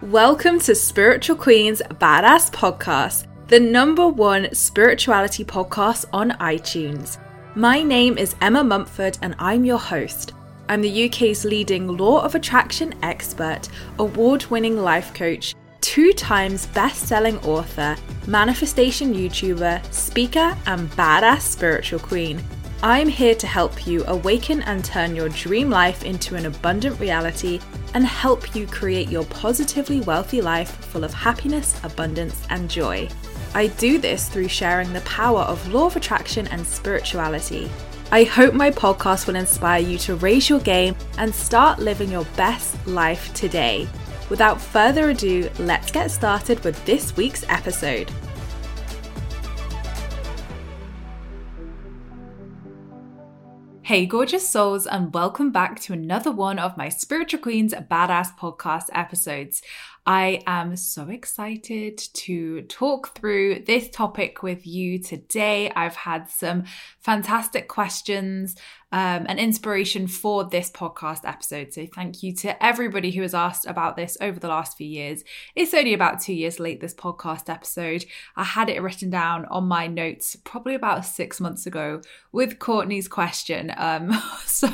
Welcome to Spiritual Queen's Badass Podcast, the #1 spirituality podcast on iTunes. My name is Emma Mumford and I'm your host. I'm the UK's leading Law of Attraction expert, award-winning life coach, 2 times best-selling author, manifestation YouTuber, speaker and badass spiritual queen. I'm here to help you awaken and turn your dream life into an abundant reality and help you create your positively wealthy life full of happiness, abundance, and joy. I do this through sharing the power of Law of Attraction and spirituality. I hope my podcast will inspire you to raise your game and start living your best life today. Without further ado, let's get started with this week's episode. Hey gorgeous souls, and welcome back to another one of my Spiritual Queen's Badass Podcast episodes. I am so excited to talk through this topic with you today. I've had some fantastic questions and inspiration for this podcast episode. So thank you to everybody who has asked about this over the last few years. It's only about 2 years late, this podcast episode. I had it written down on my notes probably about 6 months ago with Courtney's question. So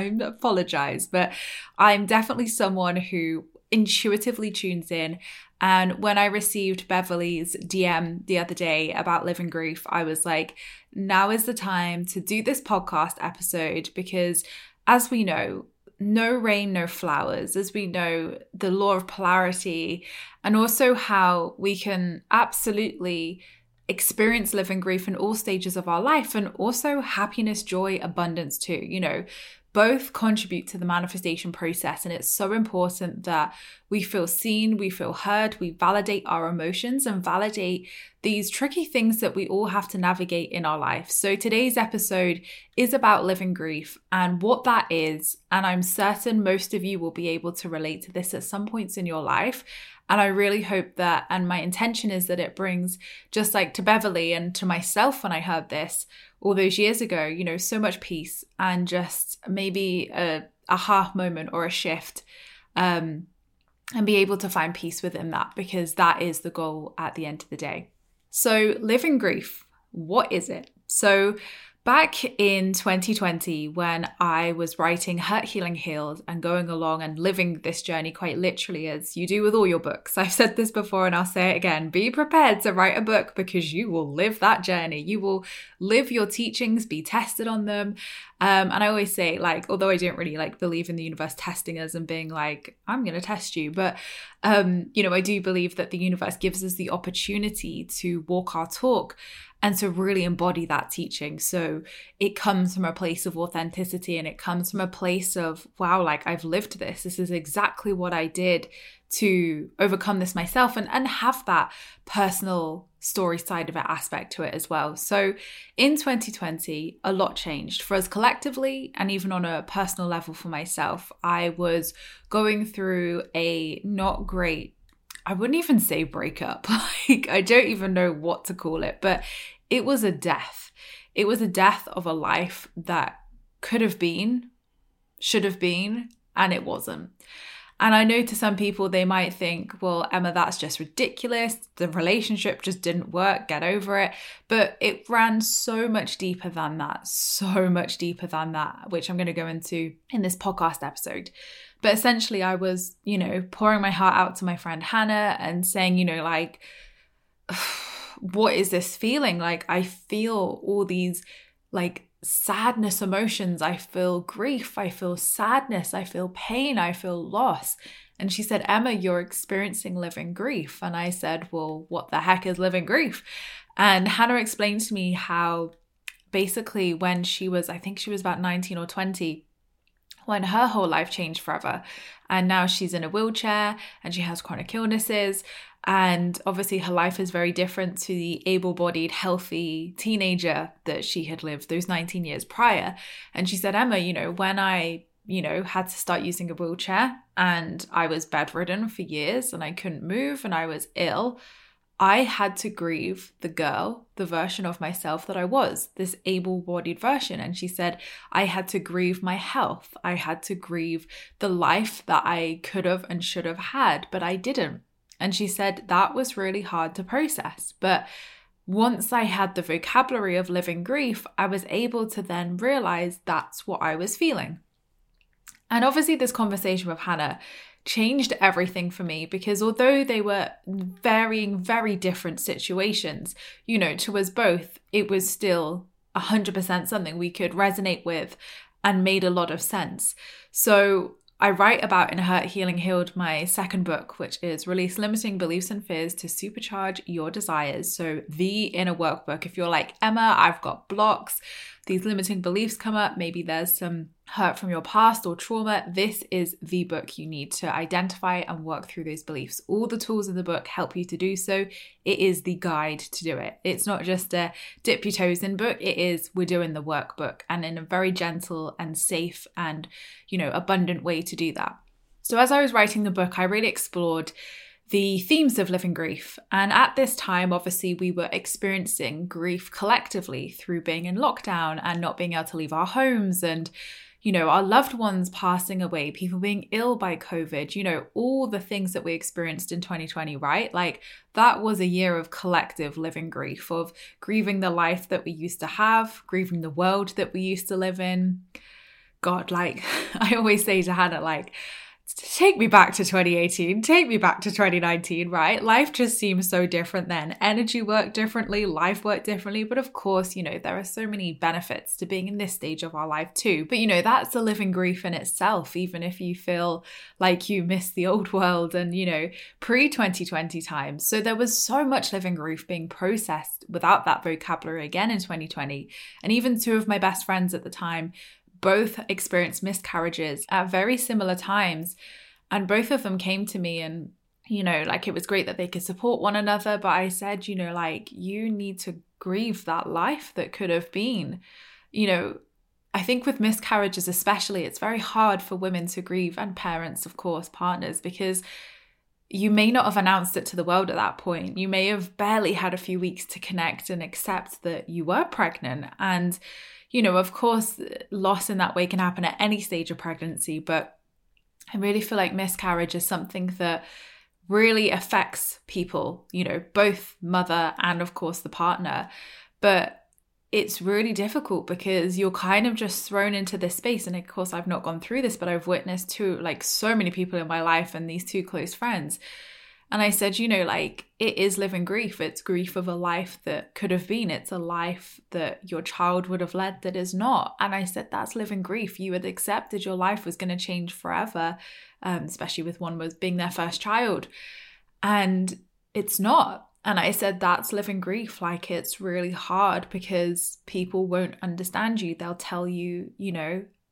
I apologize, but I'm definitely someone who intuitively tunes in. And when I received Beverly's DM the other day about living grief, I was like, now is the time to do this podcast episode because, as we know, no rain, no flowers. As we know, the law of polarity, and also how we can absolutely experience living grief in all stages of our life, and also happiness, joy, abundance too. You know, both contribute to the manifestation process, and it's so important that we feel seen, we feel heard, we validate our emotions and validate these tricky things that we all have to navigate in our life. So today's episode is about living grief and what that is, and I'm certain most of you will be able to relate to this at some points in your life. And I really hope that, and my intention is that it brings, just like to Beverly and to myself when I heard this all those years ago, you know, so much peace and just maybe a aha moment or a shift, and be able to find peace within that, because that is the goal at the end of the day. So living grief, what is it? So back in 2020, when I was writing Hurt, Healing, Healed and going along and living this journey quite literally, as you do with all your books. I've said this before and I'll say it again. Be prepared to write a book because you will live that journey. You will live your teachings, be tested on them. And I always say, like, although I don't really like believe in the universe testing us and being like, I'm going to test you. But, you know, I do believe that the universe gives us the opportunity to walk our talk and to really embody that teaching. So it comes from a place of authenticity, and it comes from a place of, wow, like I've lived this. This is exactly what I did to overcome this myself, and have that personal story side of it, aspect to it as well. So in 2020, a lot changed for us collectively, and even on a personal level for myself. I was going through a not great, I wouldn't even say breakup, like I don't even know what to call it, but it was a death. It was a death of a life that could have been, should have been, and it wasn't. And I know to some people, they might think, well, Emma, that's just ridiculous. The relationship just didn't work. Get over it. But it ran so much deeper than that, which I'm going to go into in this podcast episode. But essentially, I was, pouring my heart out to my friend Hannah and saying, what is this feeling? I feel all these sadness emotions. I feel grief. I feel sadness. I feel pain. I feel loss. And she said, Emma, you're experiencing living grief. And I said, well, what the heck is living grief? And Hannah explained to me how basically when she was, I think she was about 19 or 20, when her whole life changed forever. And now she's in a wheelchair and she has chronic illnesses. And obviously her life is very different to the able-bodied, healthy teenager that she had lived those 19 years prior. And she said, Emma, when I, had to start using a wheelchair and I was bedridden for years and I couldn't move and I was ill, I had to grieve the girl, the version of myself that I was, this able-bodied version. And she said, I had to grieve my health. I had to grieve the life that I could have and should have had, but I didn't. And she said that was really hard to process. But once I had the vocabulary of living grief, I was able to then realize that's what I was feeling. And obviously this conversation with Hannah changed everything for me, because although they were varying, very different situations, to us both, it was still 100% something we could resonate with and made a lot of sense. So I write about in Hurt, Healing, Healed, my second book, which is Release Limiting Beliefs and Fears to Supercharge Your Desires. So the inner workbook. If you're like, Emma, I've got blocks, these limiting beliefs come up, maybe there's some hurt from your past or trauma, this is the book you need to identify and work through those beliefs. All the tools in the book help you to do so. It is the guide to do it. It's not just a dip your toes in book, it is we're doing the workbook, and in a very gentle and safe and, abundant way to do that. So as I was writing the book, I really explored the themes of living grief. And at this time, obviously, we were experiencing grief collectively through being in lockdown and not being able to leave our homes and, our loved ones passing away, people being ill by COVID, all the things that we experienced in 2020, right? That was a year of collective living grief, of grieving the life that we used to have, grieving the world that we used to live in. God, I always say to Hannah, take me back to 2018, take me back to 2019, right? Life just seems so different then. Energy worked differently, life worked differently. But of course, there are so many benefits to being in this stage of our life too. But that's a living grief in itself, even if you feel like you miss the old world and, pre-2020 times. So there was so much living grief being processed without that vocabulary again in 2020. And even two of my best friends at the time both experienced miscarriages at very similar times. And both of them came to me and, it was great that they could support one another. But I said, you need to grieve that life that could have been. I think with miscarriages especially, it's very hard for women to grieve, and parents, of course, partners, because you may not have announced it to the world at that point. You may have barely had a few weeks to connect and accept that you were pregnant. And of course, loss in that way can happen at any stage of pregnancy, but I really feel like miscarriage is something that really affects people, both mother and of course the partner. But it's really difficult because you're kind of just thrown into this space. And of course, I've not gone through this, but I've witnessed too, so many people in my life and these two close friends. And I said, it is living grief. It's grief of a life that could have been. It's a life that your child would have led that is not. And I said, that's living grief. You had accepted your life was going to change forever, especially with one was being their first child. And it's not. And I said, that's living grief. It's really hard because people won't understand you. They'll tell you,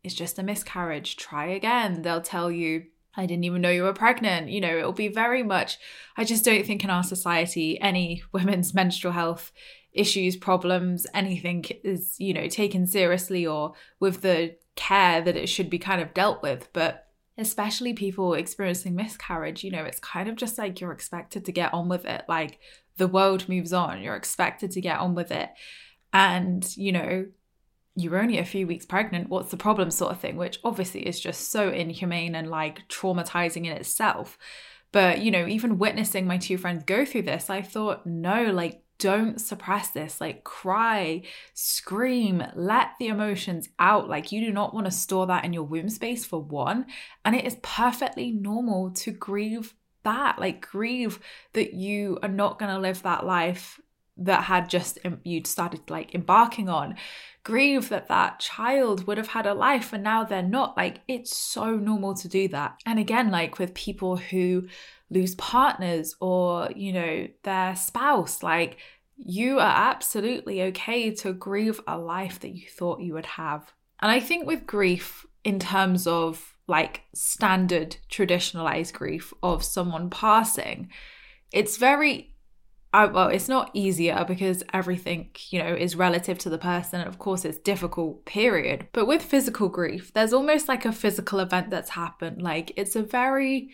it's just a miscarriage. Try again. They'll tell you, I didn't even know you were pregnant. It'll be very much, I just don't think in our society, any women's menstrual health issues, problems, anything is, taken seriously or with the care that it should be kind of dealt with. But especially people experiencing miscarriage, it's kind of just you're expected to get on with it. The world moves on, you're expected to get on with it. And, you were only a few weeks pregnant, what's the problem sort of thing, which obviously is just so inhumane and like traumatizing in itself. But, you know, even witnessing my two friends go through this, I thought, no, like, don't suppress this, like cry, scream, let the emotions out. Like, you do not want to store that in your womb space, for one. And it is perfectly normal to grieve that, like grieve that you are not going to live that life that had just, you'd started like embarking on. Grieve that that child would have had a life and now they're not. Like, it's so normal to do that. And again, like with people who lose partners or, you know, their spouse, like you are absolutely okay to grieve a life that you thought you would have. And I think with grief in terms of like standard traditionalized grief of someone passing, it's very it's not easier because everything, you know, is relative to the person. And of course, it's difficult, period. But with physical grief, there's almost like a physical event that's happened. Like, it's a very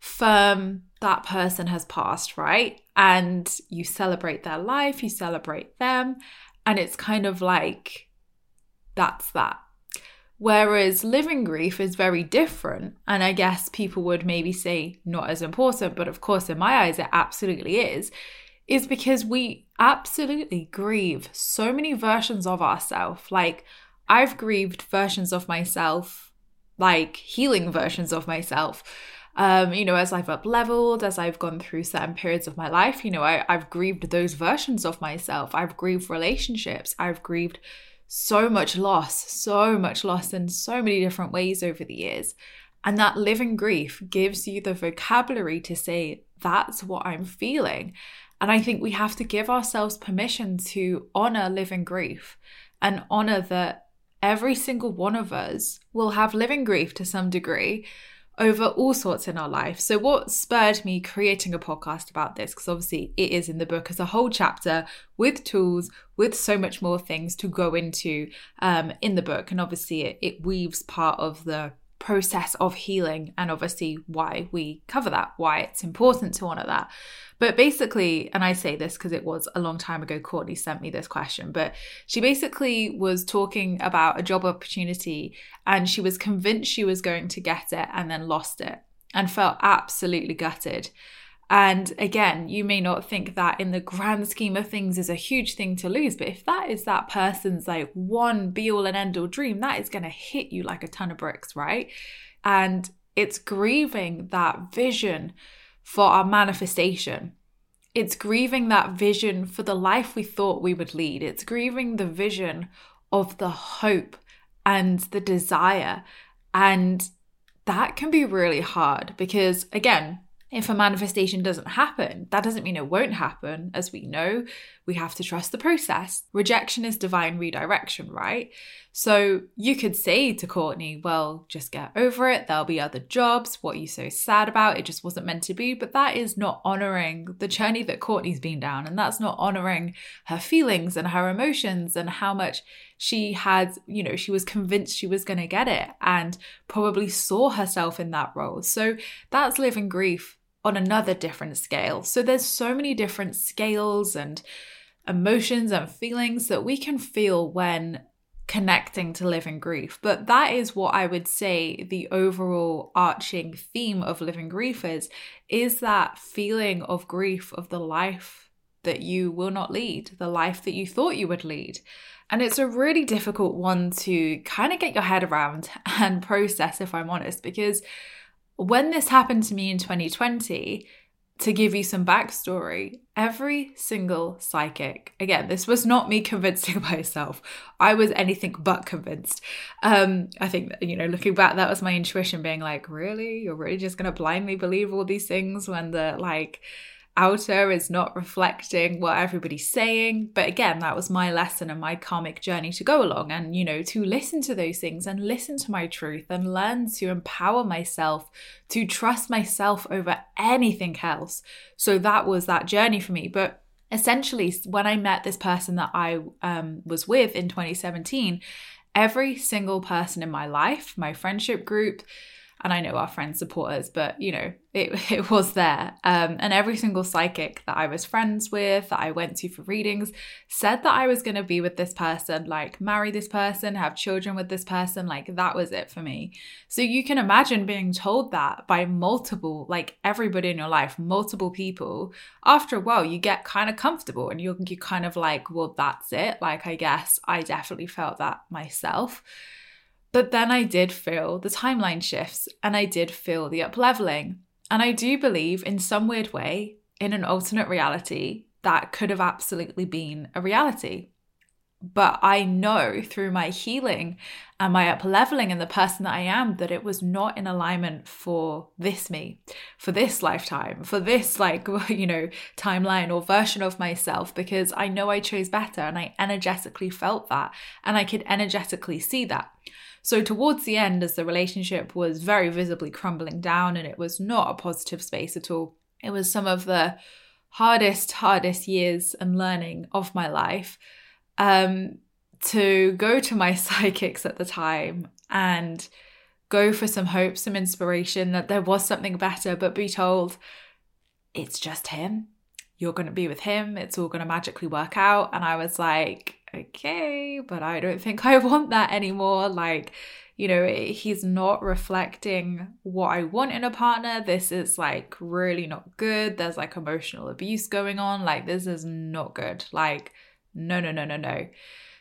firm, that person has passed, right? And you celebrate their life, you celebrate them. And it's kind of like, that's that. Whereas living grief is very different. And I guess people would maybe say not as important, but of course, in my eyes, it absolutely is because we absolutely grieve so many versions of ourselves. Like, I've grieved versions of myself, like healing versions of myself. You know, as I've up-leveled, as I've gone through certain periods of my life, you know, I've grieved those versions of myself. I've grieved relationships. I've grieved so much loss in so many different ways over the years. And that living grief gives you the vocabulary to say, that's what I'm feeling. And I think we have to give ourselves permission to honor living grief and honor that every single one of us will have living grief to some degree over all sorts in our life. So what spurred me creating a podcast about this, because obviously it is in the book as a whole chapter with tools, with so much more things to go into in the book. And obviously it weaves part of the process of healing and obviously why we cover that, why it's important to honor that. But basically, and I say this because it was a long time ago, Courtney sent me this question, but she basically was talking about a job opportunity and she was convinced she was going to get it and then lost it and felt absolutely gutted. And again, you may not think that in the grand scheme of things is a huge thing to lose, but if that is that person's like one be all and end all dream, that is going to hit you like a ton of bricks, right? And it's grieving that vision for our manifestation. It's grieving that vision for the life we thought we would lead. It's grieving the vision of the hope and the desire. And that can be really hard because, again, if a manifestation doesn't happen, that doesn't mean it won't happen. As we know, we have to trust the process. Rejection is divine redirection, right? So you could say to Courtney, well, just get over it. There'll be other jobs. What are you so sad about? It just wasn't meant to be. But that is not honoring the journey that Courtney's been down. And that's not honoring her feelings and her emotions and how much she had, you know, she was convinced she was going to get it and probably saw herself in that role. So that's living grief on another different scale. So there's so many different scales and emotions and feelings that we can feel when connecting to living grief. But that is what I would say the overall arching theme of living grief is that feeling of grief of the life that you will not lead, the life that you thought you would lead. And it's a really difficult one to kind of get your head around and process, if I'm honest, because when this happened to me in 2020, to give you some backstory, every single psychic, again, this was not me convincing myself. I was anything but convinced. I think, you know, looking back, that was my intuition being like, really? You're really just going to blindly believe all these things when the like outer is not reflecting what everybody's saying? But again, that was my lesson and my karmic journey to go along and, you know, to listen to those things and listen to my truth and learn to empower myself, to trust myself over anything else. So that was that journey for me. But essentially, when I met this person that I was with in 2017, every single person in my life, my friendship group, And I know our friends support us, but, you know, it was there. And every single psychic that I was friends with, that I went to for readings, said that I was going to be with this person, like marry this person, have children with this person. Like, that was it for me. So you can imagine being told that by multiple, like everybody in your life, multiple people. After a while, you get kind of comfortable and you're kind of like, well, that's it. Like, I guess I definitely felt that myself. But then I did feel the timeline shifts and I did feel the up-leveling. And I do believe in some weird way, in an alternate reality, that could have absolutely been a reality. But I know through my healing and my up-leveling and the person that I am, that it was not in alignment for this me, for this lifetime, for this, like, you know, timeline or version of myself, because I know I chose better and I energetically felt that and I could energetically see that. So towards the end, as the relationship was very visibly crumbling down and it was not a positive space at all, it was some of the hardest years and learning of my life. To go to my psychics at the time and go for some hope, some inspiration that there was something better, but be told, it's just him. You're going to be with him. It's all going to magically work out. And I was like, okay, but I don't think I want that anymore. Like, you know, he's not reflecting what I want in a partner. This is like really not good. There's like emotional abuse going on. Like, this is not good. Like, No.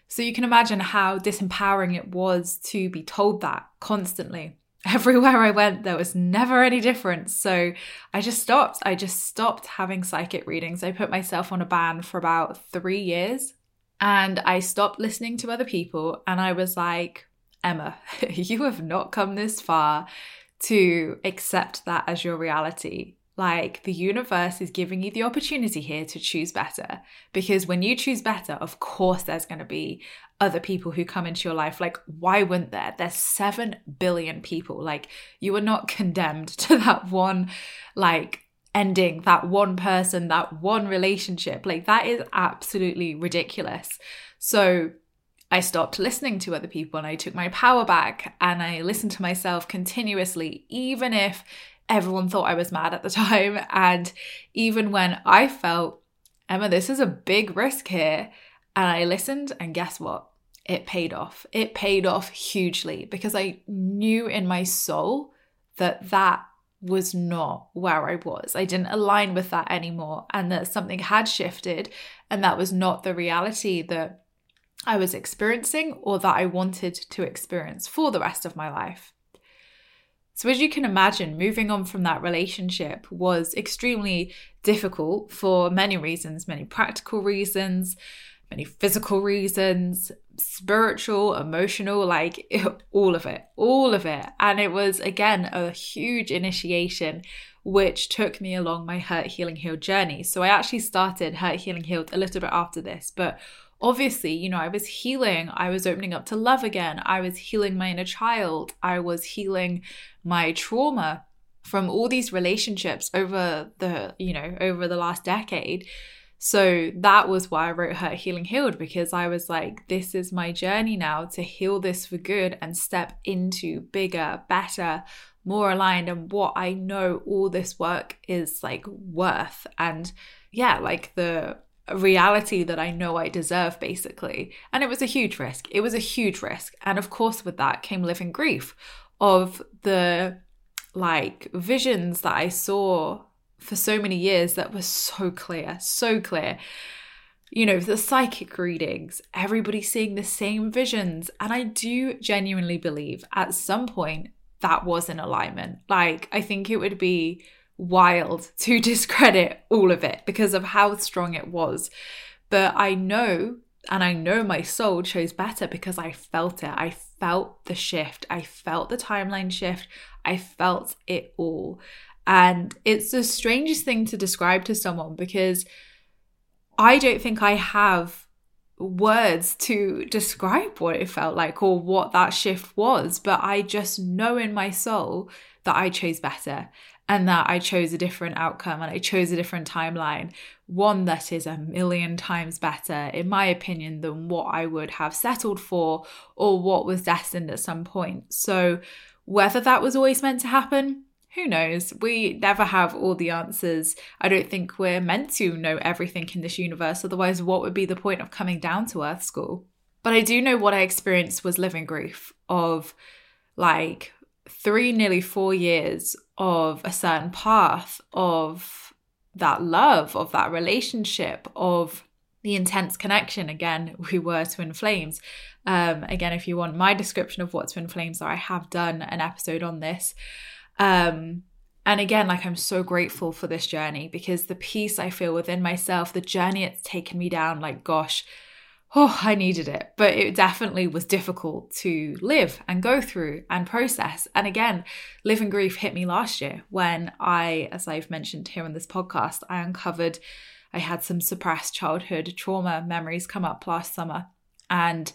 So you can imagine how disempowering it was to be told that constantly. Everywhere I went, there was never any difference. So I just stopped. I just stopped having psychic readings. I put myself on a ban for about 3 years and I stopped listening to other people. And I was like, Emma, you have not come this far to accept that as your reality. Like, the universe is giving you the opportunity here to choose better, because when you choose better, of course, there's going to be other people who come into your life. Like, why wouldn't there? There's 7 billion people. Like, you are not condemned to that one, like, ending, that one person, that one relationship. Like, that is absolutely ridiculous. So I stopped listening to other people and I took my power back and I listened to myself continuously, even if everyone thought I was mad at the time. And even when I felt, Emma, this is a big risk here, and I listened, and guess what? It paid off. It paid off hugely, because I knew in my soul that that was not where I was. I didn't align with that anymore, and that something had shifted, and that was not the reality that I was experiencing or that I wanted to experience for the rest of my life. So as you can imagine, moving on from that relationship was extremely difficult for many reasons, many practical reasons, many physical reasons, spiritual, emotional, like all of it. And it was, again, a huge initiation, which took me along my Hurt, Healing, Healed journey. So I actually started Hurt, Healing, Healed a little bit after this, but obviously, you know, I was healing, I was opening up to love again, I was healing my inner child, I was healing my trauma from all these relationships over the last decade. So that was why I wrote Hurt, Healing, Healed, because I was like, this is my journey now to heal this for good and step into bigger, better, more aligned, and what I know all this work is like worth. And yeah, like the reality that I know I deserve, basically. And it was a huge risk. It was a huge risk. And of course, with that came living grief of the like visions that I saw for so many years that were so clear. You know, the psychic readings, everybody seeing the same visions. And I do genuinely believe at some point that was in alignment. Like, I think it would be wild to discredit all of it because of how strong it was. But I know my soul chose better because I felt it. I felt the shift. I felt the timeline shift. I felt it all. And it's the strangest thing to describe to someone, because I don't think I have words to describe what it felt like or what that shift was. But I just know in my soul that I chose better. And that I chose a different outcome and I chose a different timeline, one that is 1,000,000 times better, in my opinion, than what I would have settled for or what was destined at some point. So Whether that was always meant to happen, who knows? We never have all the answers. I don't think we're meant to know everything in this universe, otherwise what would be the point of coming down to Earth School? But I do know what I experienced was living grief of like 3, nearly 4 years of a certain path, of that love, of that relationship, of the intense connection. Again, we were Twin Flames. Again, if you want my description of what Twin Flames are, I have done an episode on this. And again, like, I'm so grateful for this journey, because the peace I feel within myself, the journey it's taken me down, like, gosh, oh, I needed it. But it definitely was difficult to live and go through and process. And again, living grief hit me last year when I, as I've mentioned here on this podcast, I uncovered I had some suppressed childhood trauma memories come up last summer, and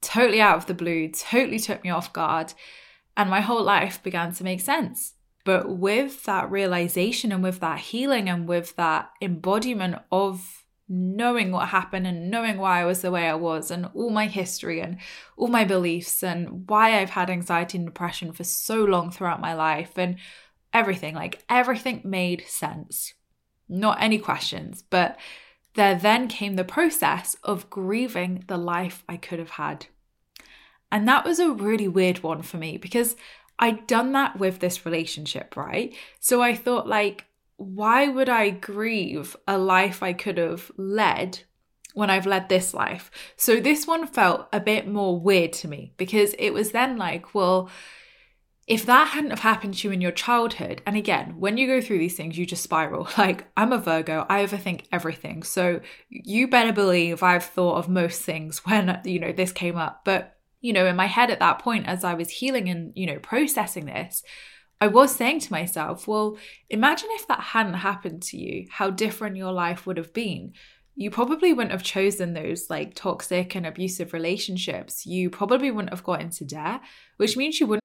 totally out of the blue, totally took me off guard, and my whole life began to make sense. But with that realization and with that healing and with that embodiment of knowing what happened and knowing why I was the way I was and all my history and all my beliefs and why I've had anxiety and depression for so long throughout my life and everything, like, everything made sense. Not any questions. But there then came the process of grieving the life I could have had. And that was a really weird one for me, because I'd done that with this relationship, right? So I thought, like, why would I grieve a life I could have led when I've led this life? So this one felt a bit more weird to me, because it was then like, well, if that hadn't have happened to you in your childhood, and again, when you go through these things, you just spiral. Like, I'm a Virgo, I overthink everything. So you better believe I've thought of most things when, you know, this came up. But, you know, in my head at that point, as I was healing and, you know, processing this, I was saying to myself, well, imagine if that hadn't happened to you, how different your life would have been. You probably wouldn't have chosen those, like, toxic and abusive relationships. You probably wouldn't have got into debt, which means you wouldn't.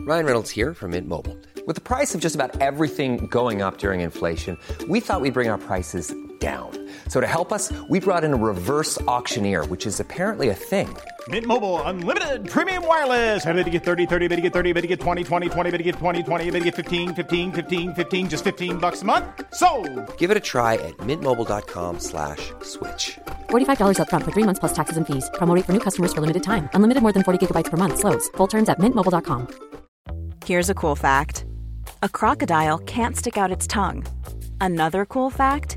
Ryan Reynolds here from Mint Mobile. With the price of just about everything going up during inflation, we thought we'd bring our prices down. So to help us, we brought in a reverse auctioneer, which is apparently a thing. Mint Mobile Unlimited Premium Wireless. How to get 30, 30, how to get 30, how to get 20, 20, 20, how to get 20, 20, how to get 15, 15, 15, 15, just $15 a month? Sold! Give it a try at mintmobile.com/switch. $45 up front for 3 months plus taxes and fees. Promo rate for new customers for limited time. Unlimited more than 40 gigabytes per month. Slows full terms at mintmobile.com. Here's a cool fact. A crocodile can't stick out its tongue. Another cool fact,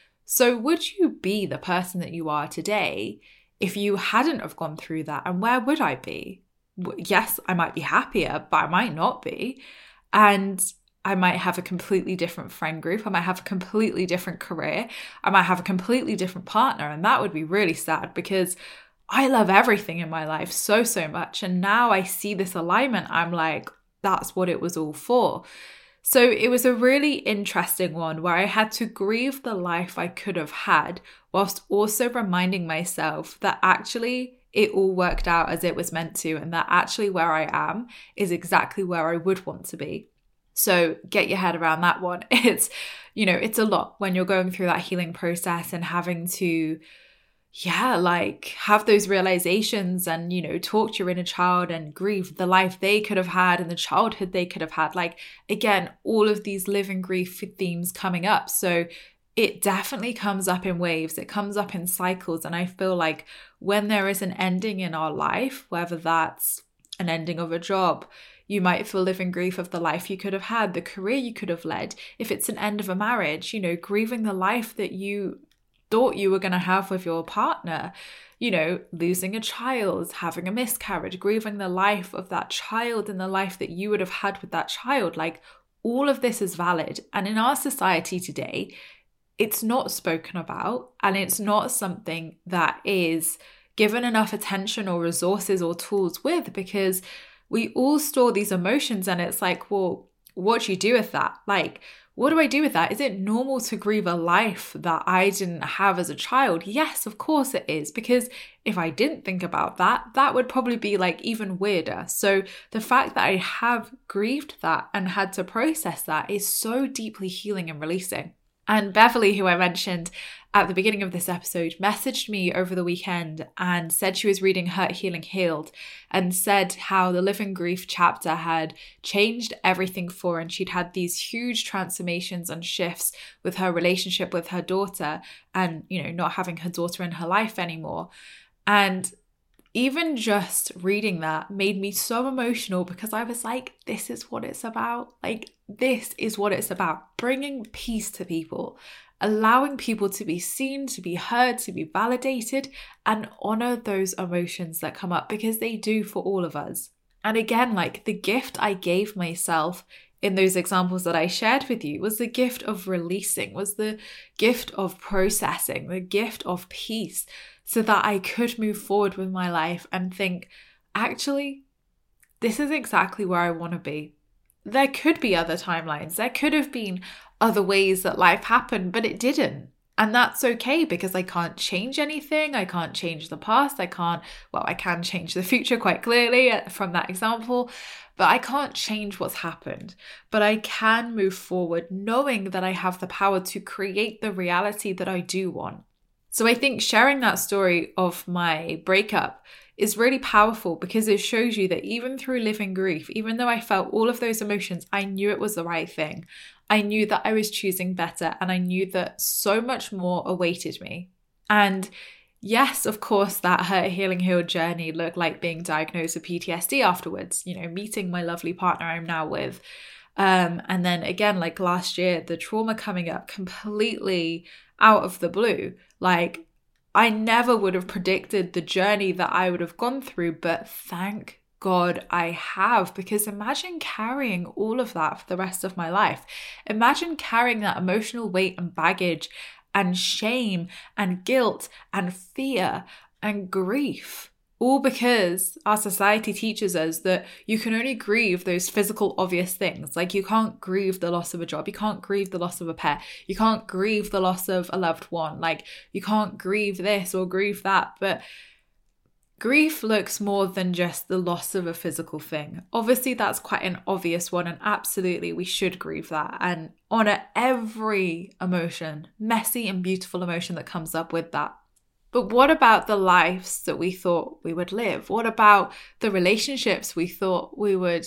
So would you be the person that you are today if you hadn't have gone through that? And where would I be? Yes, I might be happier, but I might not be. And I might have a completely different friend group. I might have a completely different career. I might have a completely different partner. And that would be really sad, because I love everything in my life so, so much. And now I see this alignment. I'm like, that's what it was all for. So it was a really interesting one where I had to grieve the life I could have had, whilst also reminding myself that actually it all worked out as it was meant to, and that actually where I am is exactly where I would want to be. So get your head around that one. It's, you know, it's a lot when you're going through that healing process and having to, like, have those realizations and, you know, talk to your inner child and grieve the life they could have had and the childhood they could have had. Like, again, all of these living grief themes coming up. So it definitely comes up in waves. It comes up in cycles. And I feel like when there is an ending in our life, whether that's an ending of a job, you might feel living grief of the life you could have had, the career you could have led. If it's an end of a marriage, you know, grieving the life that you thought you were going to have with your partner, you know, losing a child, having a miscarriage, grieving the life of that child and the life that you would have had with that child. Like, all of this is valid. And in our society today, it's not spoken about, and it's not something that is given enough attention or resources or tools with, because we all store these emotions and it's like, well, what do you do with that? Like, what do I do with that? Is it normal to grieve a life that I didn't have as a child? Yes, of course it is. Because if I didn't think about that, that would probably be like even weirder. So the fact that I have grieved that and had to process that is so deeply healing and releasing. And Beverly, who I mentioned at the beginning of this episode, messaged me over the weekend and said she was reading Hurt, Healing, Healed, and said how the living grief chapter had changed everything for her, and she'd had these huge transformations and shifts with her relationship with her daughter and, you know, not having her daughter in her life anymore. And even just reading that made me so emotional, because I was like, this is what it's about. Like, this is what it's about. Bringing peace to people, allowing people to be seen, to be heard, to be validated, and honor those emotions that come up, because they do for all of us. And again, like, the gift I gave myself in those examples that I shared with you was the gift of releasing, was the gift of processing, the gift of peace, so that I could move forward with my life and think, actually, this is exactly where I want to be. There could be other timelines. There could have been other ways that life happened, but it didn't. And that's okay, because I can't change anything. I can't change the past. I can change the future quite clearly from that example, but I can't change what's happened. But I can move forward knowing that I have the power to create the reality that I do want. So I think sharing that story of my breakup is really powerful, because it shows you that even through living grief, even though I felt all of those emotions, I knew it was the right thing. I knew that I was choosing better, and I knew that so much more awaited me. And yes, of course, that Hurt, Healing, Healed journey looked like being diagnosed with PTSD afterwards, you know, meeting my lovely partner I'm now with. And then again, like last year, the trauma coming up completely out of the blue. Like, I never would have predicted the journey that I would have gone through, but thank God I have, because imagine carrying all of that for the rest of my life. Imagine carrying that emotional weight and baggage and shame and guilt and fear and grief. All because our society teaches us that you can only grieve those physical, obvious things. Like, you can't grieve the loss of a job. You can't grieve the loss of a pet. You can't grieve the loss of a loved one. Like, you can't grieve this or grieve that. But grief looks more than just the loss of a physical thing. Obviously, that's quite an obvious one, and absolutely we should grieve that and honor every emotion, messy and beautiful emotion that comes up with that. But what about the lives that we thought we would live? What about the relationships we thought we would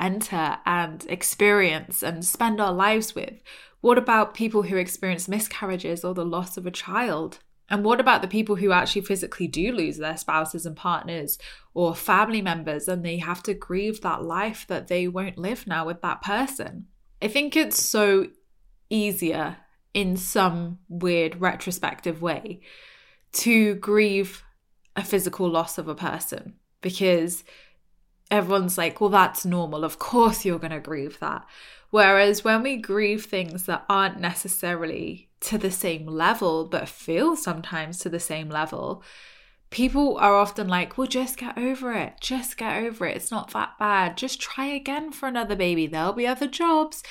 enter and experience and spend our lives with? What about people who experience miscarriages or the loss of a child? And what about the people who actually physically do lose their spouses and partners or family members, and they have to grieve that life that they won't live now with that person? I think it's so easier in some weird retrospective way to grieve a physical loss of a person, because everyone's like, well, that's normal. Of course you're going to grieve that. Whereas when we grieve things that aren't necessarily to the same level, but feel sometimes to the same level, people are often like, well, just get over it. Just get over it. It's not that bad. Just try again for another baby. There'll be other jobs.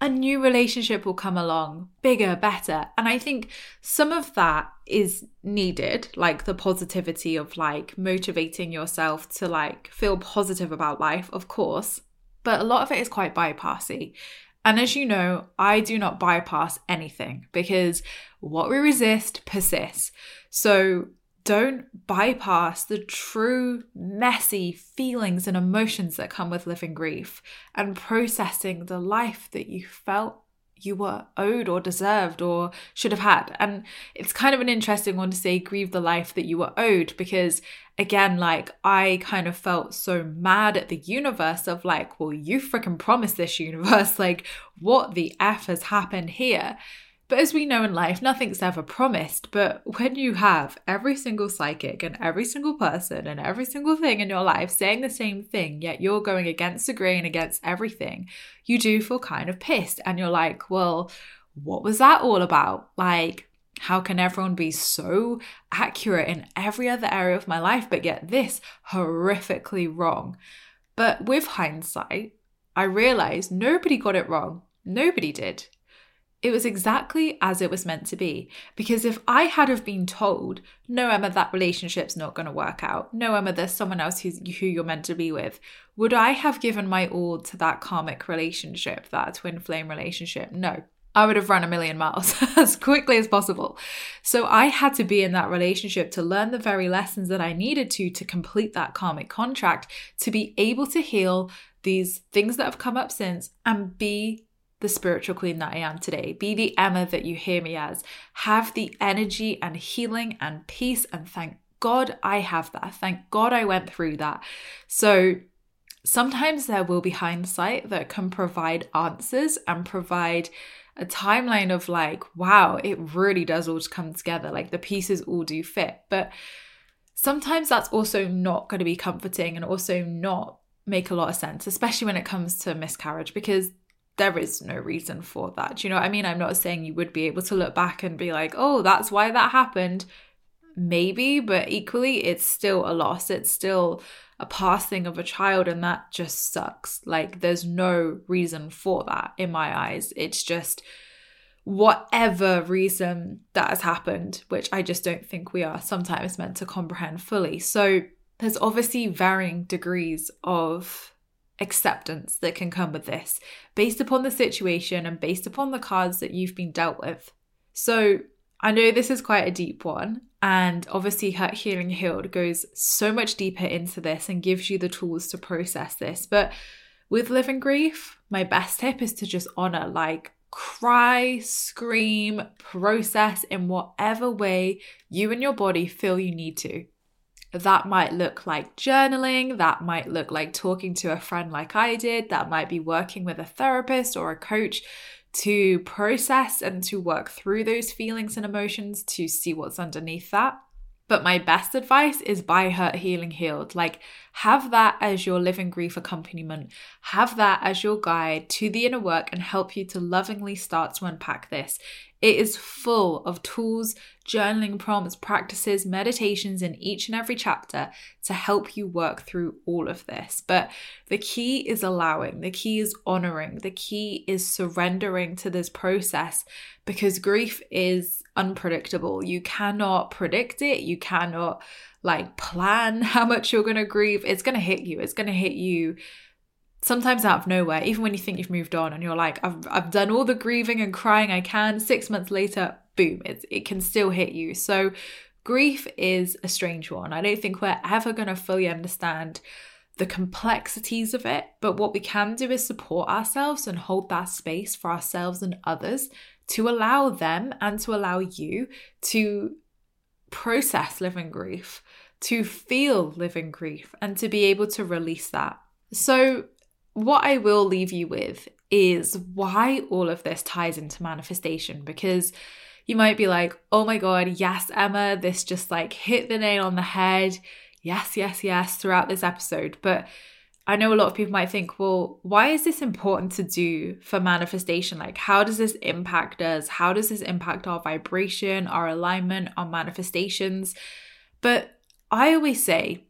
A new relationship will come along, bigger, better. And I think some of that is needed, like the positivity of like motivating yourself to like feel positive about life, of course. But a lot of it is quite bypassy. And as you know, I do not bypass anything, because what we resist persists. So don't bypass the true messy feelings and emotions that come with living grief and processing the life that you felt you were owed or deserved or should have had. And it's kind of an interesting one to say, grieve the life that you were owed, because again, like, I kind of felt so mad at the universe of like, well, you freaking promised this, universe, like what the F has happened here? But as we know in life, nothing's ever promised. But when you have every single psychic and every single person and every single thing in your life saying the same thing, yet you're going against the grain, against everything, you do feel kind of pissed. And you're like, well, what was that all about? Like, how can everyone be so accurate in every other area of my life, but get this horrifically wrong? But with hindsight, I realized nobody got it wrong. Nobody did. It was exactly as it was meant to be. Because if I had have been told, no, Emma, that relationship's not going to work out. No, Emma, there's someone else who you're meant to be with. Would I have given my all to that karmic relationship, that twin flame relationship? No, I would have run a million miles as quickly as possible. So I had to be in that relationship to learn the very lessons that I needed to complete that karmic contract, to be able to heal these things that have come up since and be the spiritual queen that I am today. Be the Emma that you hear me as. Have the energy and healing and peace, and thank God I have that. Thank God I went through that. So sometimes there will be hindsight that can provide answers and provide a timeline of like, wow, it really does all come together. Like the pieces all do fit. But sometimes that's also not going to be comforting and also not make a lot of sense, especially when it comes to miscarriage, because there is no reason for that. Do you know what I mean? I'm not saying you would be able to look back and be like, oh, that's why that happened. Maybe, but equally, it's still a loss. It's still a passing of a child, and that just sucks. Like, there's no reason for that in my eyes. It's just whatever reason that has happened, which I just don't think we are sometimes meant to comprehend fully. So there's obviously varying degrees of acceptance that can come with this, based upon the situation and based upon the cards that you've been dealt with. So I know this is quite a deep one, and obviously Hurt, Healing, Healed goes so much deeper into this and gives you the tools to process this. But with living grief, my best tip is to just honor, like, cry, scream, process in whatever way you and your body feel you need to. That might look like journaling, that might look like talking to a friend like I did, that might be working with a therapist or a coach to process and to work through those feelings and emotions to see what's underneath that. But my best advice is by Hurt, Healing, Healed. Like, have that as your living grief accompaniment. Have that as your guide to the inner work and help you to lovingly start to unpack this. It is full of tools, journaling prompts, practices, meditations in each and every chapter to help you work through all of this. But the key is allowing, the key is honoring, the key is surrendering to this process, because grief is unpredictable. You cannot predict it. You cannot like plan how much you're going to grieve. It's going to hit you. It's going to hit you sometimes out of nowhere, even when you think you've moved on and you're like, I've done all the grieving and crying I can. 6 months later, boom, it can still hit you. So grief is a strange one. I don't think we're ever going to fully understand the complexities of it. But what we can do is support ourselves and hold that space for ourselves and others to allow them and to allow you to process living grief, to feel living grief, and to be able to release that. So what I will leave you with is why all of this ties into manifestation, because you might be like, oh my God, yes, Emma, this just like hit the nail on the head. Yes, yes, yes, throughout this episode. But I know a lot of people might think, well, why is this important to do for manifestation? Like, how does this impact us? How does this impact our vibration, our alignment, our manifestations? But I always say,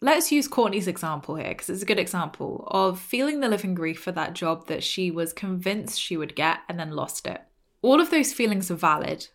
let's use Courtney's example here, because it's a good example of feeling the living grief for that job that she was convinced she would get and then lost it. All of those feelings are valid.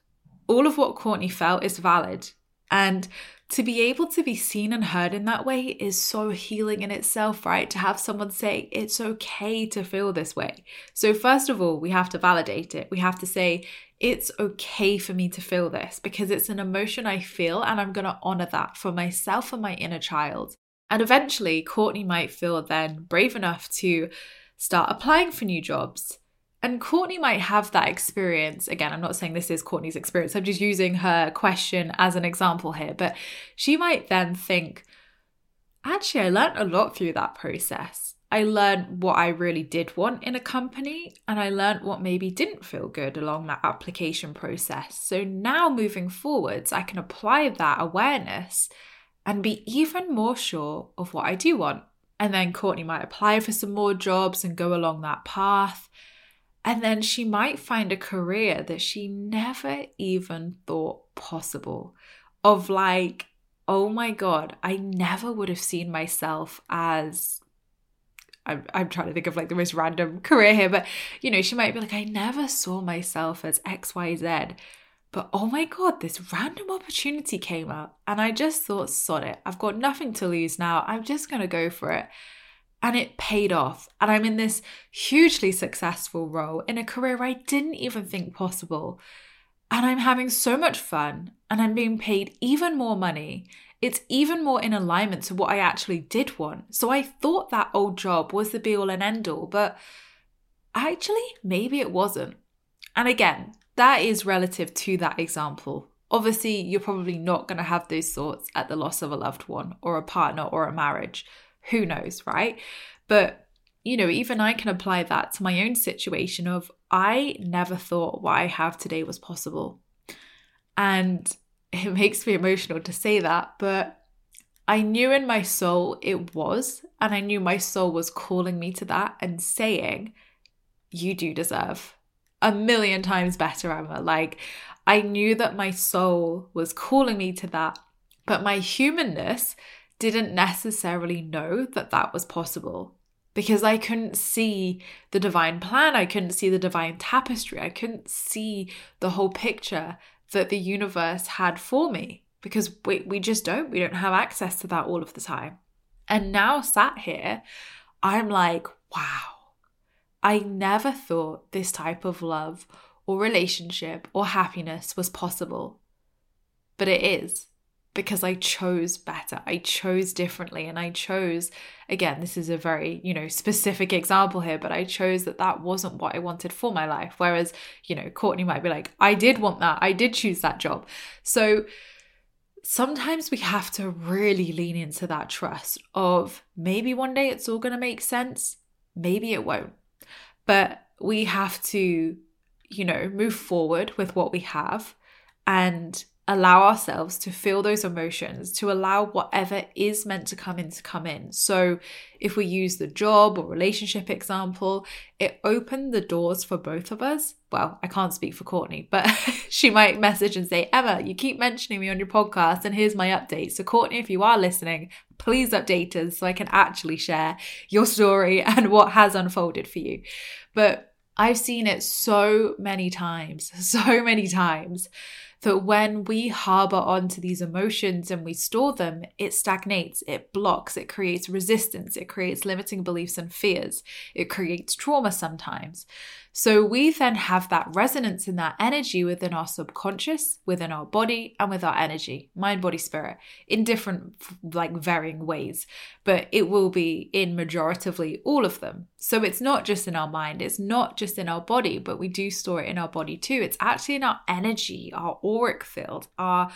All of what Courtney felt is valid. And to be able to be seen and heard in that way is so healing in itself, right? To have someone say, it's okay to feel this way. So first of all, we have to validate it. We have to say, it's okay for me to feel this because it's an emotion I feel, and I'm going to honor that for myself and my inner child. And eventually, Courtney might feel then brave enough to start applying for new jobs And Courtney might have that experience. Again, I'm not saying this is Courtney's experience. I'm just using her question as an example here. But she might then think, actually, I learned a lot through that process. I learned what I really did want in a company, and I learned what maybe didn't feel good along that application process. So now moving forwards, I can apply that awareness and be even more sure of what I do want. And then Courtney might apply for some more jobs and go along that path. And then she might find a career that she never even thought possible, of like, oh my God, I never would have seen myself as, I'm trying to think of like the most random career here, but you know, she might be like, I never saw myself as XYZ, but oh my God, this random opportunity came up and I just thought, sod it. I've got nothing to lose now. I'm just going to go for it. And it paid off. And I'm in this hugely successful role in a career I didn't even think possible. And I'm having so much fun and I'm being paid even more money. It's even more in alignment to what I actually did want. So I thought that old job was the be all and end all, but actually maybe it wasn't. And again, that is relative to that example. Obviously, you're probably not going to have those thoughts at the loss of a loved one or a partner or a marriage. Who knows, right? But, you know, even I can apply that to my own situation of I never thought what I have today was possible. And it makes me emotional to say that, but I knew in my soul it was, and I knew my soul was calling me to that and saying, you do deserve a million times better, Emma. Like, I knew that my soul was calling me to that, but my humanness didn't necessarily know that that was possible because I couldn't see the divine plan. I couldn't see the divine tapestry. I couldn't see the whole picture that the universe had for me because we just don't. We don't have access to that all of the time. And now sat here, I'm like, wow, I never thought this type of love or relationship or happiness was possible, but it is. Because I chose better, I chose differently, and I chose, again, this is a very, you know, specific example here, but I chose that wasn't what I wanted for my life. Whereas, you know, Courtney might be like, I did want that, I did choose that job. So sometimes we have to really lean into that trust of maybe one day it's all going to make sense, maybe it won't. But we have to, you know, move forward with what we have and allow ourselves to feel those emotions, to allow whatever is meant to come in to come in. So if we use the job or relationship example, it opened the doors for both of us. Well, I can't speak for Courtney, but she might message and say, Emma, you keep mentioning me on your podcast and here's my update. So Courtney, if you are listening, please update us so I can actually share your story and what has unfolded for you. But I've seen it so many times that when we harbor onto these emotions and we store them, it stagnates, it blocks, it creates resistance, it creates limiting beliefs and fears, it creates trauma sometimes. So we then have that resonance and that energy within our subconscious, within our body, and with our energy, mind, body, spirit, in different, like, varying ways, but it will be in majoritively all of them. So it's not just in our mind, it's not just in our body, but we do store it in our body too. It's actually in our energy, our auric field, our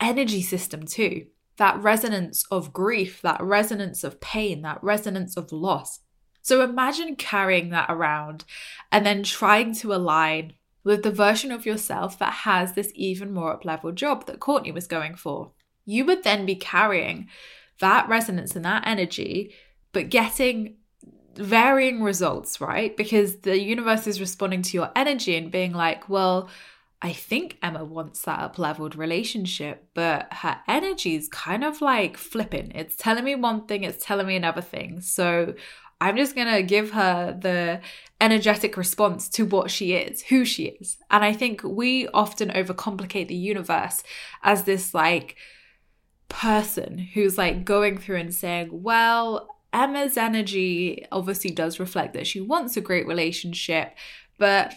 energy system too. That resonance of grief, that resonance of pain, that resonance of loss. So imagine carrying that around and then trying to align with the version of yourself that has this even more up-level job that Courtney was going for. You would then be carrying that resonance and that energy, but getting varying results, right? Because the universe is responding to your energy and being like, well, I think Emma wants that up-leveled relationship, but her energy is kind of like flipping. It's telling me one thing, it's telling me another thing. So I'm just going to give her the energetic response to what she is, who she is. And I think we often overcomplicate the universe as this like person who's like going through and saying, well, Emma's energy obviously does reflect that she wants a great relationship, but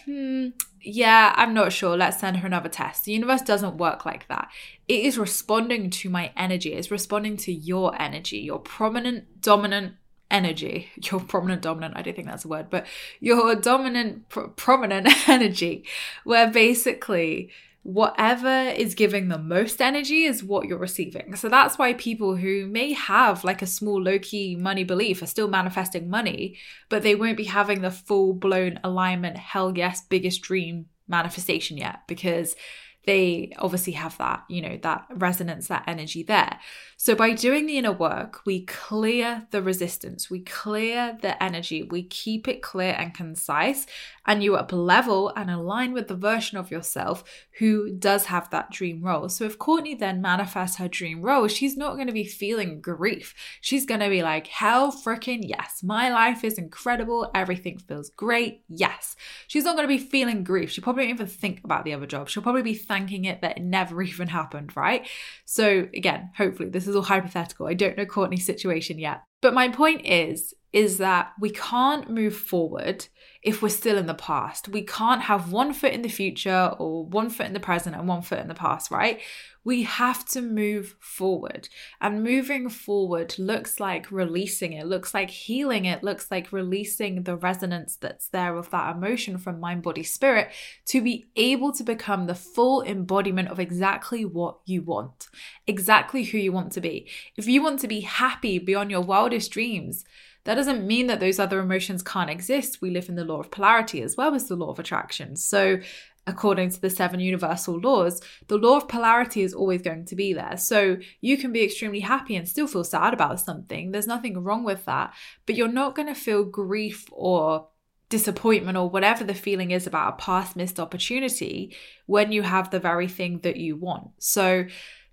yeah, I'm not sure. Let's send her another test. The universe doesn't work like that. It is responding to my energy. It's responding to your energy, your prominent, dominant, energy, your prominent dominant, I don't think that's a word, but your dominant prominent energy, where basically whatever is giving the most energy is what you're receiving. So that's why people who may have like a small low-key money belief are still manifesting money, but they won't be having the full-blown alignment, hell yes, biggest dream manifestation yet, because they obviously have that, you know, that resonance, that energy there. So by doing the inner work, we clear the resistance, we clear the energy, we keep it clear and concise, and you up level and align with the version of yourself who does have that dream role. So if Courtney then manifests her dream role, she's not going to be feeling grief. She's going to be like, hell freaking yes, my life is incredible, everything feels great, yes. She's not going to be feeling grief. She probably won't even think about the other job. She'll probably be thanking it that it never even happened, right? So again, hopefully this is all hypothetical. I don't know Courtney's situation yet. But my point is that we can't move forward if we're still in the past. We can't have one foot in the future or one foot in the present and one foot in the past, right? We have to move forward. And moving forward looks like releasing it, looks like healing it, looks like releasing the resonance that's there of that emotion from mind, body, spirit to be able to become the full embodiment of exactly what you want, exactly who you want to be. If you want to be happy beyond your wildest dreams, that doesn't mean that those other emotions can't exist. We live in the law of polarity as well as the law of attraction. So according to the 7 universal laws, the law of polarity is always going to be there. So you can be extremely happy and still feel sad about something. There's nothing wrong with that, but you're not going to feel grief or disappointment or whatever the feeling is about a past missed opportunity when you have the very thing that you want. So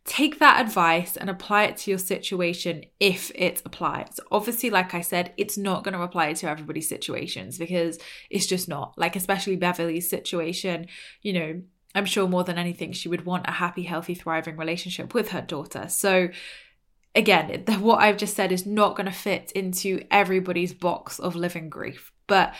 take that advice and apply it to your situation if it applies. Obviously, like I said, it's not going to apply to everybody's situations because it's just not. Like, especially Beverly's situation, you know, I'm sure more than anything, she would want a happy, healthy, thriving relationship with her daughter. So again, what I've just said is not going to fit into everybody's box of living grief, but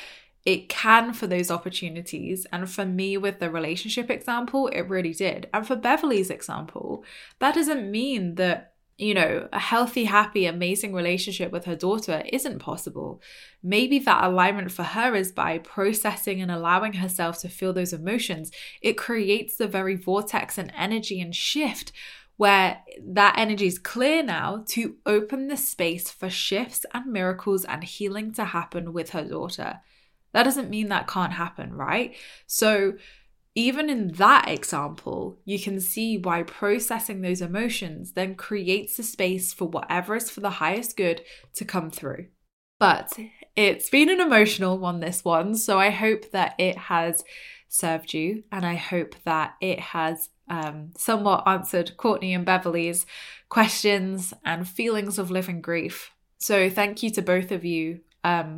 it can for those opportunities. And for me, with the relationship example, it really did. And for Beverly's example, that doesn't mean that, you know, a healthy, happy, amazing relationship with her daughter isn't possible. Maybe that alignment for her is by processing and allowing herself to feel those emotions. It creates the very vortex and energy and shift where that energy is clear now to open the space for shifts and miracles and healing to happen with her daughter. That doesn't mean that can't happen, right? So even in that example, you can see why processing those emotions then creates a space for whatever is for the highest good to come through. But it's been an emotional one, this one. So I hope that it has served you, and I hope that it has somewhat answered Courtney and Beverly's questions and feelings of living grief. So thank you to both of you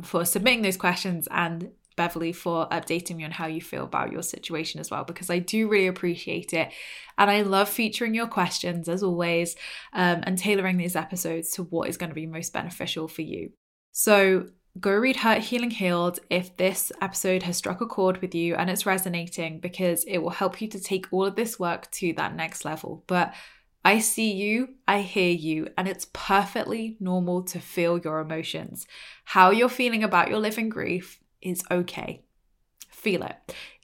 for submitting those questions, and Beverly for updating me on how you feel about your situation as well, because I do really appreciate it. And I love featuring your questions as always, and tailoring these episodes to what is going to be most beneficial for you. So go read Hurt, Healing, Healed if this episode has struck a chord with you and it's resonating, because it will help you to take all of this work to that next level. But I see you, I hear you, and it's perfectly normal to feel your emotions. How you're feeling about your living grief is okay. Feel it.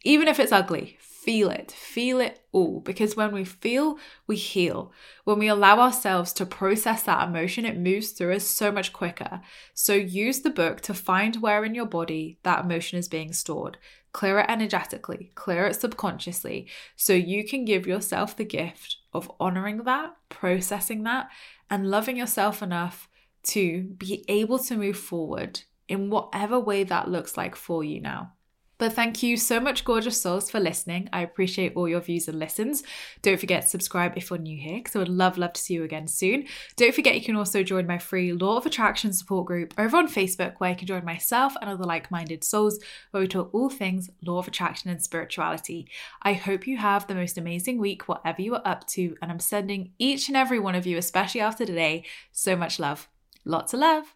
Even if it's ugly, feel it. Feel it all, because when we feel, we heal. When we allow ourselves to process that emotion, it moves through us so much quicker. So use the book to find where in your body that emotion is being stored. Clear it energetically, clear it subconsciously, so you can give yourself the gift of honoring that, processing that, and loving yourself enough to be able to move forward in whatever way that looks like for you now. But thank you so much, gorgeous souls, for listening. I appreciate all your views and listens. Don't forget to subscribe if you're new here, because I would love to see you again soon. Don't forget you can also join my free Law of Attraction support group over on Facebook, where you can join myself and other like-minded souls, where we talk all things Law of Attraction and spirituality. I hope you have the most amazing week, whatever you are up to, and I'm sending each and every one of you, especially after today, so much love. Lots of love.